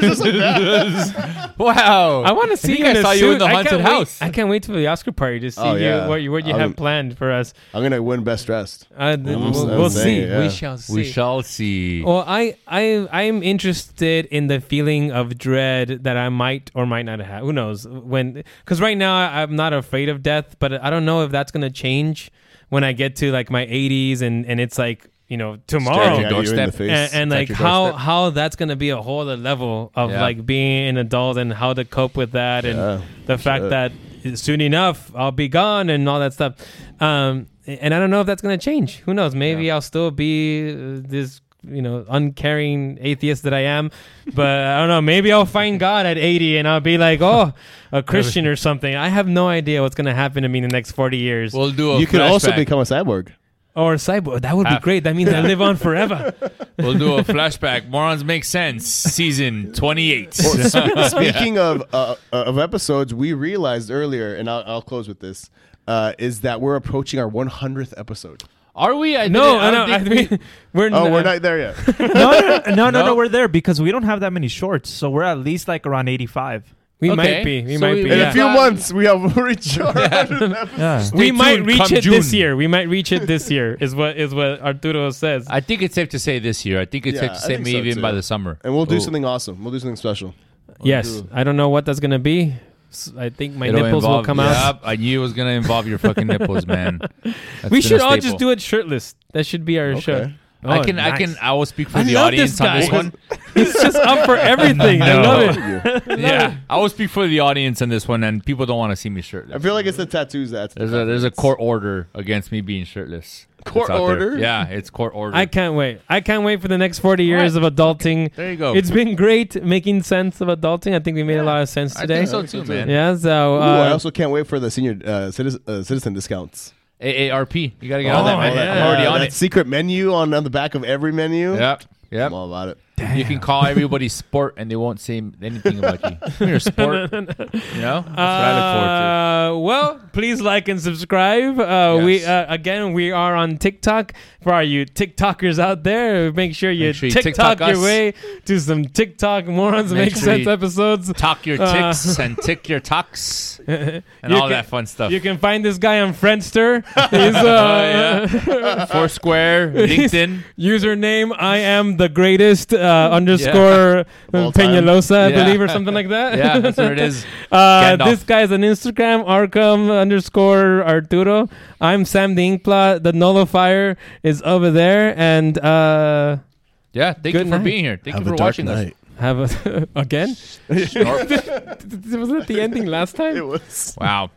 Just like that. Wow. I want to see you in the haunted house. I can't wait for the Oscar party to see what you have planned for us. I'm going to win Best Dressed. We'll see. Yeah. We shall see. Well, I'm interested in the feeling of dread that I might or might not have. Who knows? Because right now I'm not afraid of death, but I don't know if that's going to change when I get to like my 80s and it's like, you know, tomorrow and like how that's going to be a whole other level of like being an adult and how to cope with that and the fact that soon enough I'll be gone and all that stuff. And I don't know if that's going to change. Who knows? Maybe I'll still be this, you know, uncaring atheist that I am, but I don't know. Maybe I'll find God at 80 and I'll be like, oh, a Christian or something. I have no idea what's going to happen to me in the next 40 years. We'll do a You could also become a cyborg. Or a cyborg. That would be great. That means I live on forever. We'll do a flashback. Morons Make Sense, season 28. Well, speaking of episodes, we realized earlier, and I'll close with this, is that we're approaching our 100th episode. Are we? We're not there yet. No, we're there because we don't have that many shorts. So we're at least like around 85. We might be. In a few months, we have reached our 100th episode. We might reach it this year. Is what Arturo says. I think it's safe to say this year. I think it's safe to say maybe even by the summer. And we'll do something awesome. We'll do something special. Yes. I don't know what that's going to be. I think my nipples will come out. Yep, I knew it was going to involve your fucking nipples, man. We should all just do it shirtless. That should be our show. Oh, I will speak for the audience on this one. He's just up for everything. No. I love it. Yeah. I will speak for the audience on this one, and people don't want to see me shirtless. I feel like it's the tattoos that's there's a court order against me being shirtless. Court order? Yeah, it's court order. I can't wait. I can't wait for the next 40 years of adulting. There you go. It's been great making sense of adulting. I think we made a lot of sense today. I think so too, man. Yeah, so I also can't wait for the senior citizen discounts. AARP. You got to get on that, man. Yeah. I'm already on that secret menu on the back of every menu. Yep. I'm all about it. Damn. You can call everybody sport and they won't say anything about you. You're a sport. You know? That's what I look forward to. Well, please like and subscribe. Yes. We are on TikTok. For all you TikTokers out there, make sure you TikTok your way to some TikTok Morons Make Sense episodes. Talk your ticks and tick your talks and that fun stuff. You can find this guy on Friendster. He's, Foursquare, LinkedIn. Username, I am the greatest. _ Peñalosa, I believe, or something like that. Yeah, that's what it is. This guy's on Instagram, Arkham _ Arturo. I'm Sam the Inkpla. The Nullifier is over there. And thank you for being here. Thank you for watching us. Have a again? Wasn't it the ending last time? It was. Wow.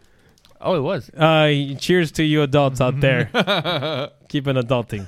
Oh, it was. Cheers to you adults out there. Keep on adulting.